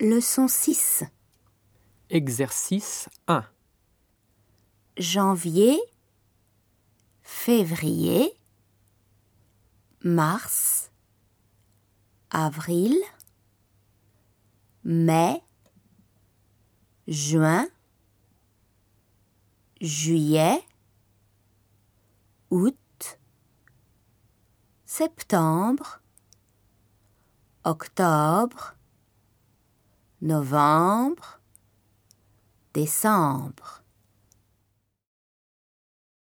Leçon 6. Exercice 1. Janvier, février, mars, avril, mai, juin, juillet, août, septembre, octobre, novembre, décembre.